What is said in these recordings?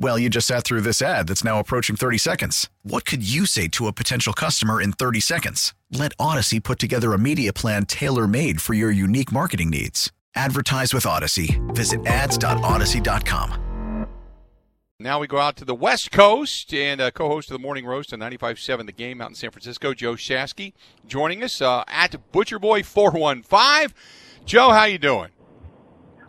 Well, you just sat through this ad that's now approaching 30 seconds. What could you say to a potential customer in 30 seconds? Let Odyssey put together a media plan tailor-made for your unique marketing needs. Advertise with Odyssey. Visit ads.odyssey.com. Now we go out to the West Coast, and co-host of the Morning Roast on 95.7 The Game out in San Francisco, Joe Shasky, joining us at Butcher Boy 415. Joe, how you doing?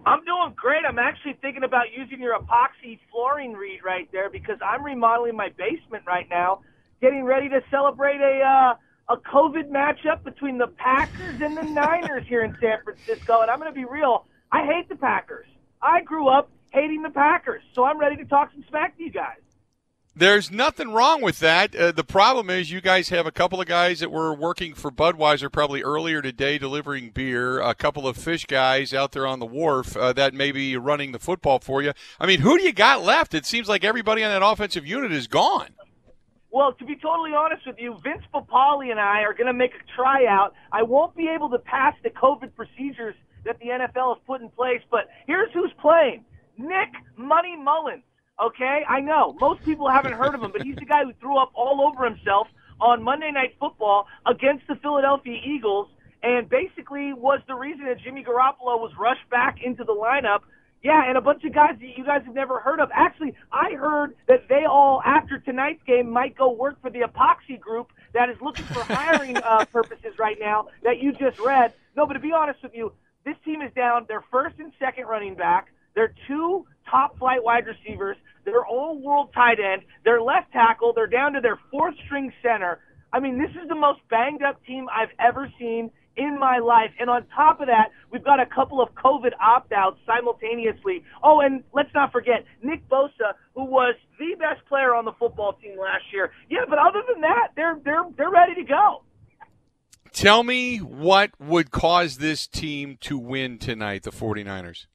I'm doing great. I'm actually thinking about using your epoxy flooring read right there because I'm remodeling my basement right now, getting ready to celebrate a COVID matchup between the Packers and the Niners here in San Francisco. And I'm going to be real. I hate the Packers. I grew up hating the Packers, so I'm ready to talk some smack to you guys. There's nothing wrong with that. The problem is you guys have a couple of guys that were working for Budweiser probably earlier today delivering beer, a couple of fish guys out there on the wharf that may be running the football for you. I mean, who do you got left? It seems like everybody on that offensive unit is gone. Well, to be totally honest with you, Vince Papale and I are going to make a tryout. I won't be able to pass the COVID procedures that the NFL has put in place, but here's who's playing. Nick Money Mullins. Okay, I know. Most people haven't heard of him, but he's the guy who threw up all over himself on Monday Night Football against the Philadelphia Eagles and basically was the reason that Jimmy Garoppolo was rushed back into the lineup. Yeah, and a bunch of guys that you guys have never heard of. Actually, I heard that they all, after tonight's game, might go work for the epoxy group that is looking for hiring purposes right now that you just read. No, but to be honest with you, this team is down their first and second running back. They're two top-flight wide receivers. They're all-world tight end. They're left tackle. They're down to their fourth-string center. I mean, this is the most banged-up team I've ever seen in my life. And on top of that, we've got a couple of COVID opt-outs simultaneously. Oh, and let's not forget, Nick Bosa, who was the best player on the football team last year. Yeah, but other than that, they're ready to go. Tell me what would cause this team to win tonight, the 49ers.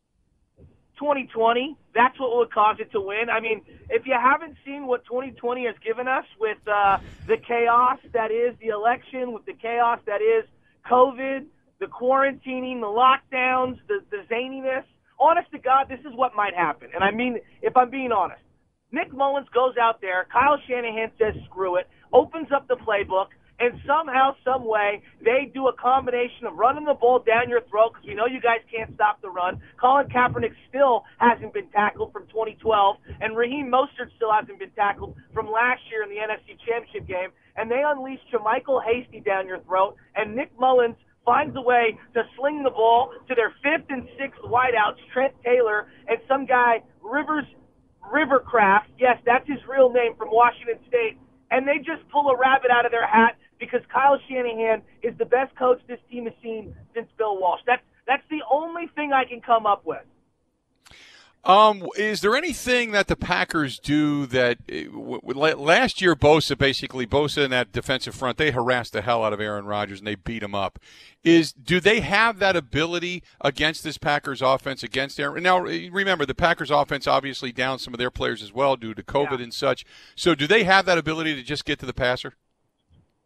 2020, that's what would cause it to win. I mean, if you haven't seen what 2020 has given us with the chaos that is the election, with the chaos that is COVID, the quarantining, the lockdowns, the zaniness, honest to God, this is what might happen. And I mean, if I'm being honest, Nick Mullins goes out there, Kyle Shanahan says screw it, opens up the playbook, and somehow, some way, they do a combination of running the ball down your throat because we know you guys can't stop the run. Colin Kaepernick still hasn't been tackled from 2012, and Raheem Mostert still hasn't been tackled from last year in the NFC Championship game. And they unleash Jamichael Hasty down your throat, and Nick Mullins finds a way to sling the ball to their fifth and sixth wideouts, Trent Taylor, and some guy, Rivercraft. Yes, that's his real name from Washington State. And they just pull a rabbit out of their hat because Kyle Shanahan is the best coach this team has seen since Bill Walsh. That's the only thing I can come up with. Is there anything that the Packers do that last year Bosa and that defensive front, they harassed the hell out of Aaron Rodgers and they beat him up. Do they have that ability against this Packers offense, against Aaron? Now, remember, the Packers offense obviously down some of their players as well due to COVID and such. So do they have that ability to just get to the passer?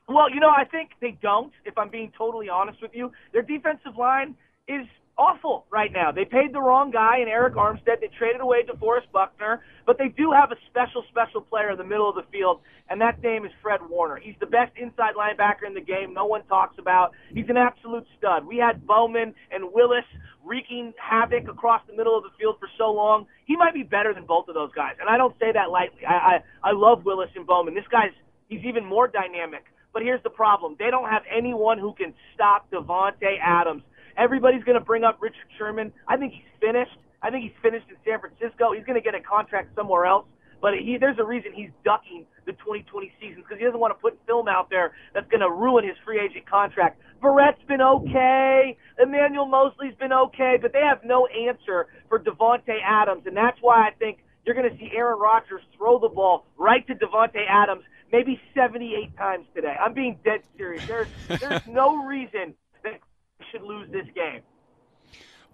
Well, I think they don't, if I'm being totally honest with you. Their defensive line is awful right now. They paid the wrong guy in Eric Armstead. They traded away DeForest Buckner, but they do have a special player in the middle of the field, and that name is Fred Warner. He's the best inside linebacker in the game no one talks about. He's an absolute stud. We had Bowman and Willis wreaking havoc across the middle of the field for so long. He might be better than both of those guys, and I don't say that lightly. I love Willis and Bowman. This guy's even more dynamic But here's the problem. They don't have anyone who can stop Devontae Adams. Everybody's going to bring up Richard Sherman. I think he's finished. I think he's finished in San Francisco. He's going to get a contract somewhere else. But there's a reason he's ducking the 2020 season, because he doesn't want to put film out there that's going to ruin his free agent contract. Verrett's been okay. Emmanuel Mosley's been okay. But they have no answer for Devontae Adams. And that's why I think you're going to see Aaron Rodgers throw the ball right to Devontae Adams maybe 78 times today. I'm being dead serious. There's no reason that we should lose this game.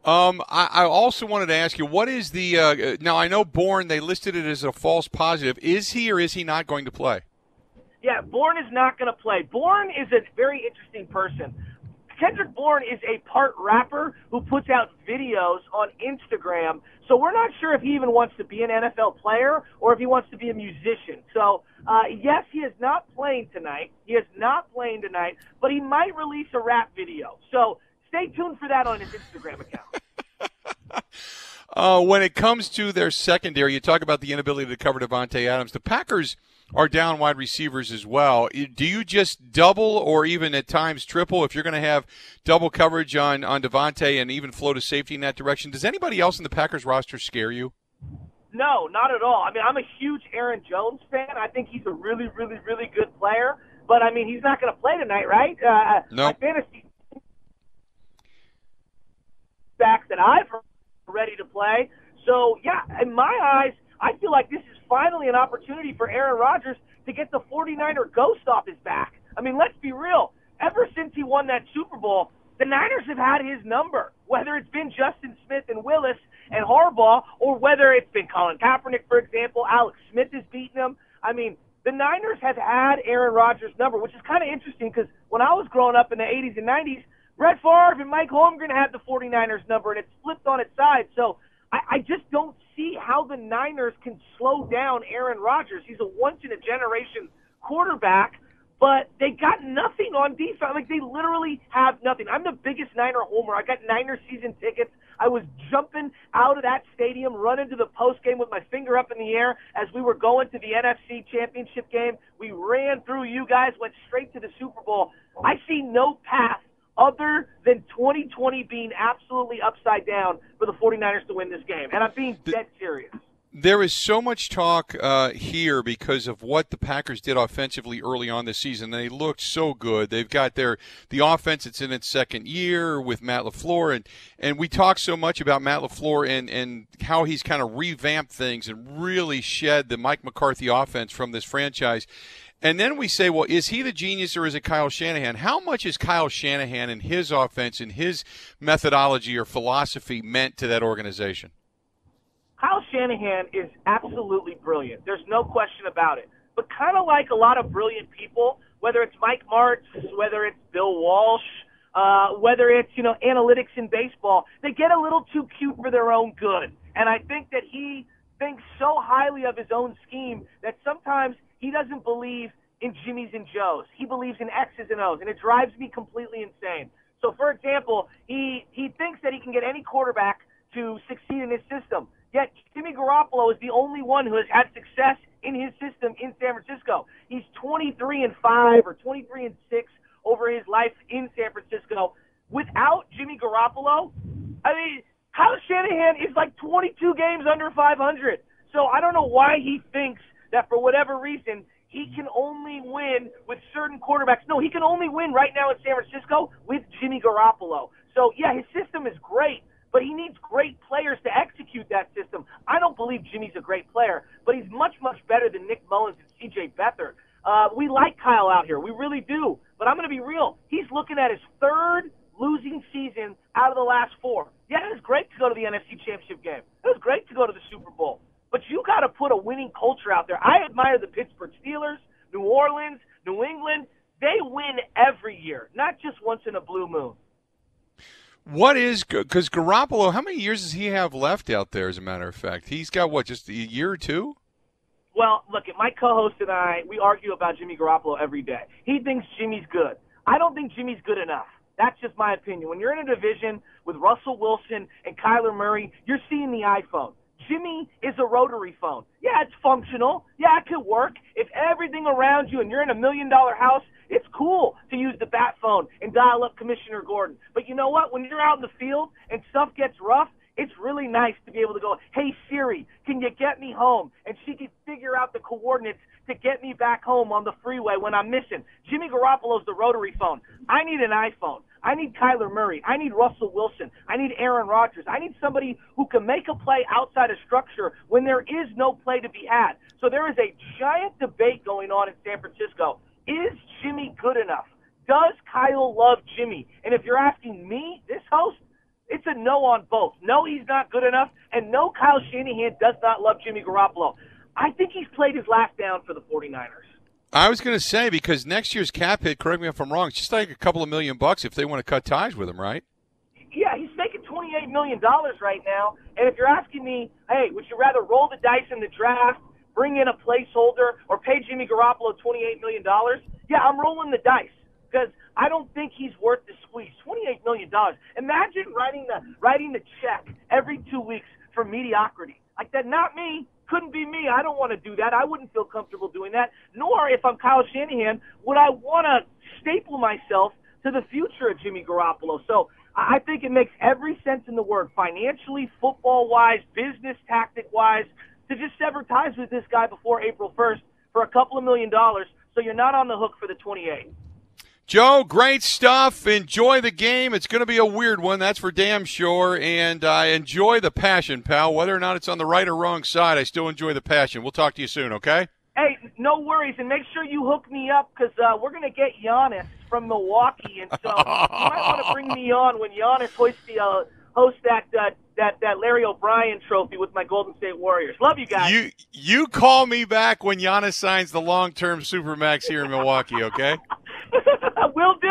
I also wanted to ask you, what is the now I know Bourne, they listed it as a false positive. Is he or is he not going to play? Yeah, Bourne is not going to play. Bourne is a very interesting person. Kendrick Bourne is a part rapper who puts out videos on Instagram, so we're not sure if he even wants to be an NFL player or if he wants to be a musician. So, yes, he is not playing tonight. But he might release a rap video. So stay tuned for that on his Instagram account. When it comes to their secondary, you talk about the inability to cover Devontae Adams. The Packers are down wide receivers as well. Do you just double or even at times triple if you're going to have double coverage on Devontae and even flow to safety in that direction? Does anybody else in the Packers roster scare you? No, not at all. I mean, I'm a huge Aaron Jones fan. I think he's a really, really, really good player. But, I mean, he's not going to play tonight, right? No. My fantasy backs that I've heard are ready to play. So, yeah, in my eyes, I feel like this is finally an opportunity for Aaron Rodgers to get the 49er ghost off his back. I mean, let's be real. Ever since he won that Super Bowl, the Niners have had his number, whether it's been Justin Smith and Willis and Harbaugh or whether it's been Colin Kaepernick, for example. Alex Smith has beaten him. I mean, the Niners have had Aaron Rodgers' number, which is kind of interesting because when I was growing up in the 80s and 90s, Brett Favre and Mike Holmgren had the 49ers number, and it's flipped on its side. So I just don't see how the Niners can slow down Aaron Rodgers. He's a once-in-a-generation quarterback, but they got nothing on defense. Like, they literally have nothing. I'm the biggest Niner homer. I got Niner season tickets. I was jumping out of that stadium, running to the postgame with my finger up in the air as we were going to the NFC Championship game. We ran through you guys, went straight to the Super Bowl. I see no path other than 2020 being absolutely upside down for the 49ers to win this game. And I'm being dead serious. There is so much talk here because of what the Packers did offensively early on this season. They looked so good. They've got the offense that's in its second year with Matt LaFleur. And we talk so much about Matt LaFleur and how he's kind of revamped things and really shed the Mike McCarthy offense from this franchise. And then we say, well, is he the genius or is it Kyle Shanahan? How much is Kyle Shanahan and his offense and his methodology or philosophy meant to that organization? Kyle Shanahan is absolutely brilliant. There's no question about it. But kind of like a lot of brilliant people, whether it's Mike Martz, whether it's Bill Walsh, whether it's, analytics in baseball, they get a little too cute for their own good. And I think that he thinks so highly of his own scheme that sometimes – he doesn't believe in Jimmys and Joes. He believes in X's and O's, and it drives me completely insane. So, for example, he thinks that he can get any quarterback to succeed in his system, yet Jimmy Garoppolo is the only one who has had success in his system in San Francisco. He's 23-5 or 23-6 over his life in San Francisco. Without Jimmy Garoppolo, I mean, Kyle Shanahan is like 22 games under 500. So I don't know why he thinks that for whatever reason, he can only win with certain quarterbacks. No, he can only win right now in San Francisco with Jimmy Garoppolo. So, yeah, his system is great, but he needs great players to execute that system. I don't believe Jimmy's a great player, but he's much, much better than Nick Mullins and C.J. Beathard. We like Kyle out here. We really do. But I'm going to be real. He's looking at his third losing season out of the last four. Yeah, it was great to go to the NFC Championship game. It was great to go to the Super Bowl. But you got to put a winning culture out there. I admire the Pittsburgh Steelers, New Orleans, New England. They win every year, not just once in a blue moon. What is – because Garoppolo, how many years does he have left out there, as a matter of fact? He's got, what, just a year or two? Well, look, my co-host and I, we argue about Jimmy Garoppolo every day. He thinks Jimmy's good. I don't think Jimmy's good enough. That's just my opinion. When you're in a division with Russell Wilson and Kyler Murray, you're seeing the iPhone. Jimmy is a rotary phone. Yeah, it's functional. Yeah, it could work. If everything around you and you're in a million-dollar house It's cool to use the bat phone and dial up Commissioner Gordon. But you know what? When you're out in the field and stuff gets rough, it's really nice to be able to go, hey, Siri, can you get me home? And she can figure out the coordinates to get me back home on the freeway when I'm missing. Jimmy Garoppolo's the rotary phone. I need an iPhone. I need Kyler Murray. I need Russell Wilson. I need Aaron Rodgers. I need somebody who can make a play outside of structure when there is no play to be had. So there is a giant debate going on in San Francisco. Is Jimmy good enough? Does Kyle love Jimmy? And if you're asking me, this host, it's a no on both. No, he's not good enough, and no, Kyle Shanahan does not love Jimmy Garoppolo. I think he's played his last down for the 49ers. I was going to say, because next year's cap hit, correct me if I'm wrong, it's just like $2 million if they want to cut ties with him, right? Yeah, he's making $28 million right now. And if you're asking me, hey, would you rather roll the dice in the draft, bring in a placeholder, or pay Jimmy Garoppolo $28 million? Yeah, I'm rolling the dice because I don't think he's worth the squeeze. $28 million. Imagine writing the check every 2 weeks for mediocrity. Like that, not me. Couldn't be me. I don't want to do that. I wouldn't feel comfortable doing that. Nor, if I'm Kyle Shanahan, would I want to staple myself to the future of Jimmy Garoppolo. So I think it makes every sense in the world, financially, football-wise, business tactic-wise, to just sever ties with this guy before April 1st for $2 million, so you're not on the hook for the 28. Joe, great stuff. Enjoy the game. It's going to be a weird one, that's for damn sure. And enjoy the passion, pal. Whether or not it's on the right or wrong side, I still enjoy the passion. We'll talk to you soon, okay? Hey, no worries. And make sure you hook me up because we're going to get Giannis from Milwaukee. And so you might want to bring me on when Giannis hosts that Larry O'Brien trophy with my Golden State Warriors. Love you guys. You call me back when Giannis signs the long-term Supermax here in Milwaukee, okay? Will do.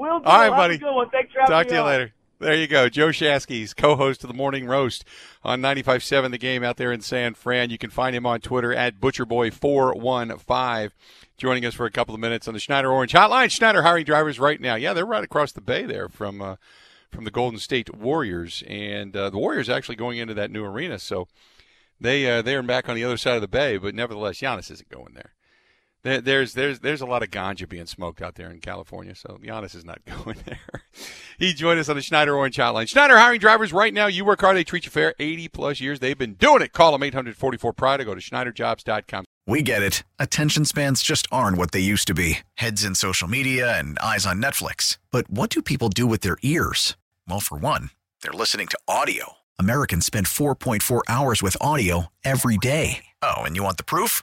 All right, buddy. Good one. Thanks for having me. Talk to you later. There you go. Joe Shasky's co-host of the Morning Roast on 95.7 The Game out there in San Fran. You can find him on Twitter at Butcher Boy 415. Joining us for a couple of minutes on the Schneider Orange Hotline. Schneider hiring drivers right now. Yeah, they're right across the bay there from the Golden State Warriors, and the Warriors actually going into that new arena. So they are back on the other side of the bay, but nevertheless, Giannis isn't going there. There's a lot of ganja being smoked out there in California, so Giannis is not going there. He joined us on the Schneider Orange Hotline. Schneider hiring drivers right now. You work hard, they treat you fair. 80-plus years. They've been doing it. Call them 844-PRIDE or go to schneiderjobs.com. We get it. Attention spans just aren't what they used to be. Heads in social media and eyes on Netflix. But what do people do with their ears? Well, for one, they're listening to audio. Americans spend 4.4 hours with audio every day. Oh, and you want the proof?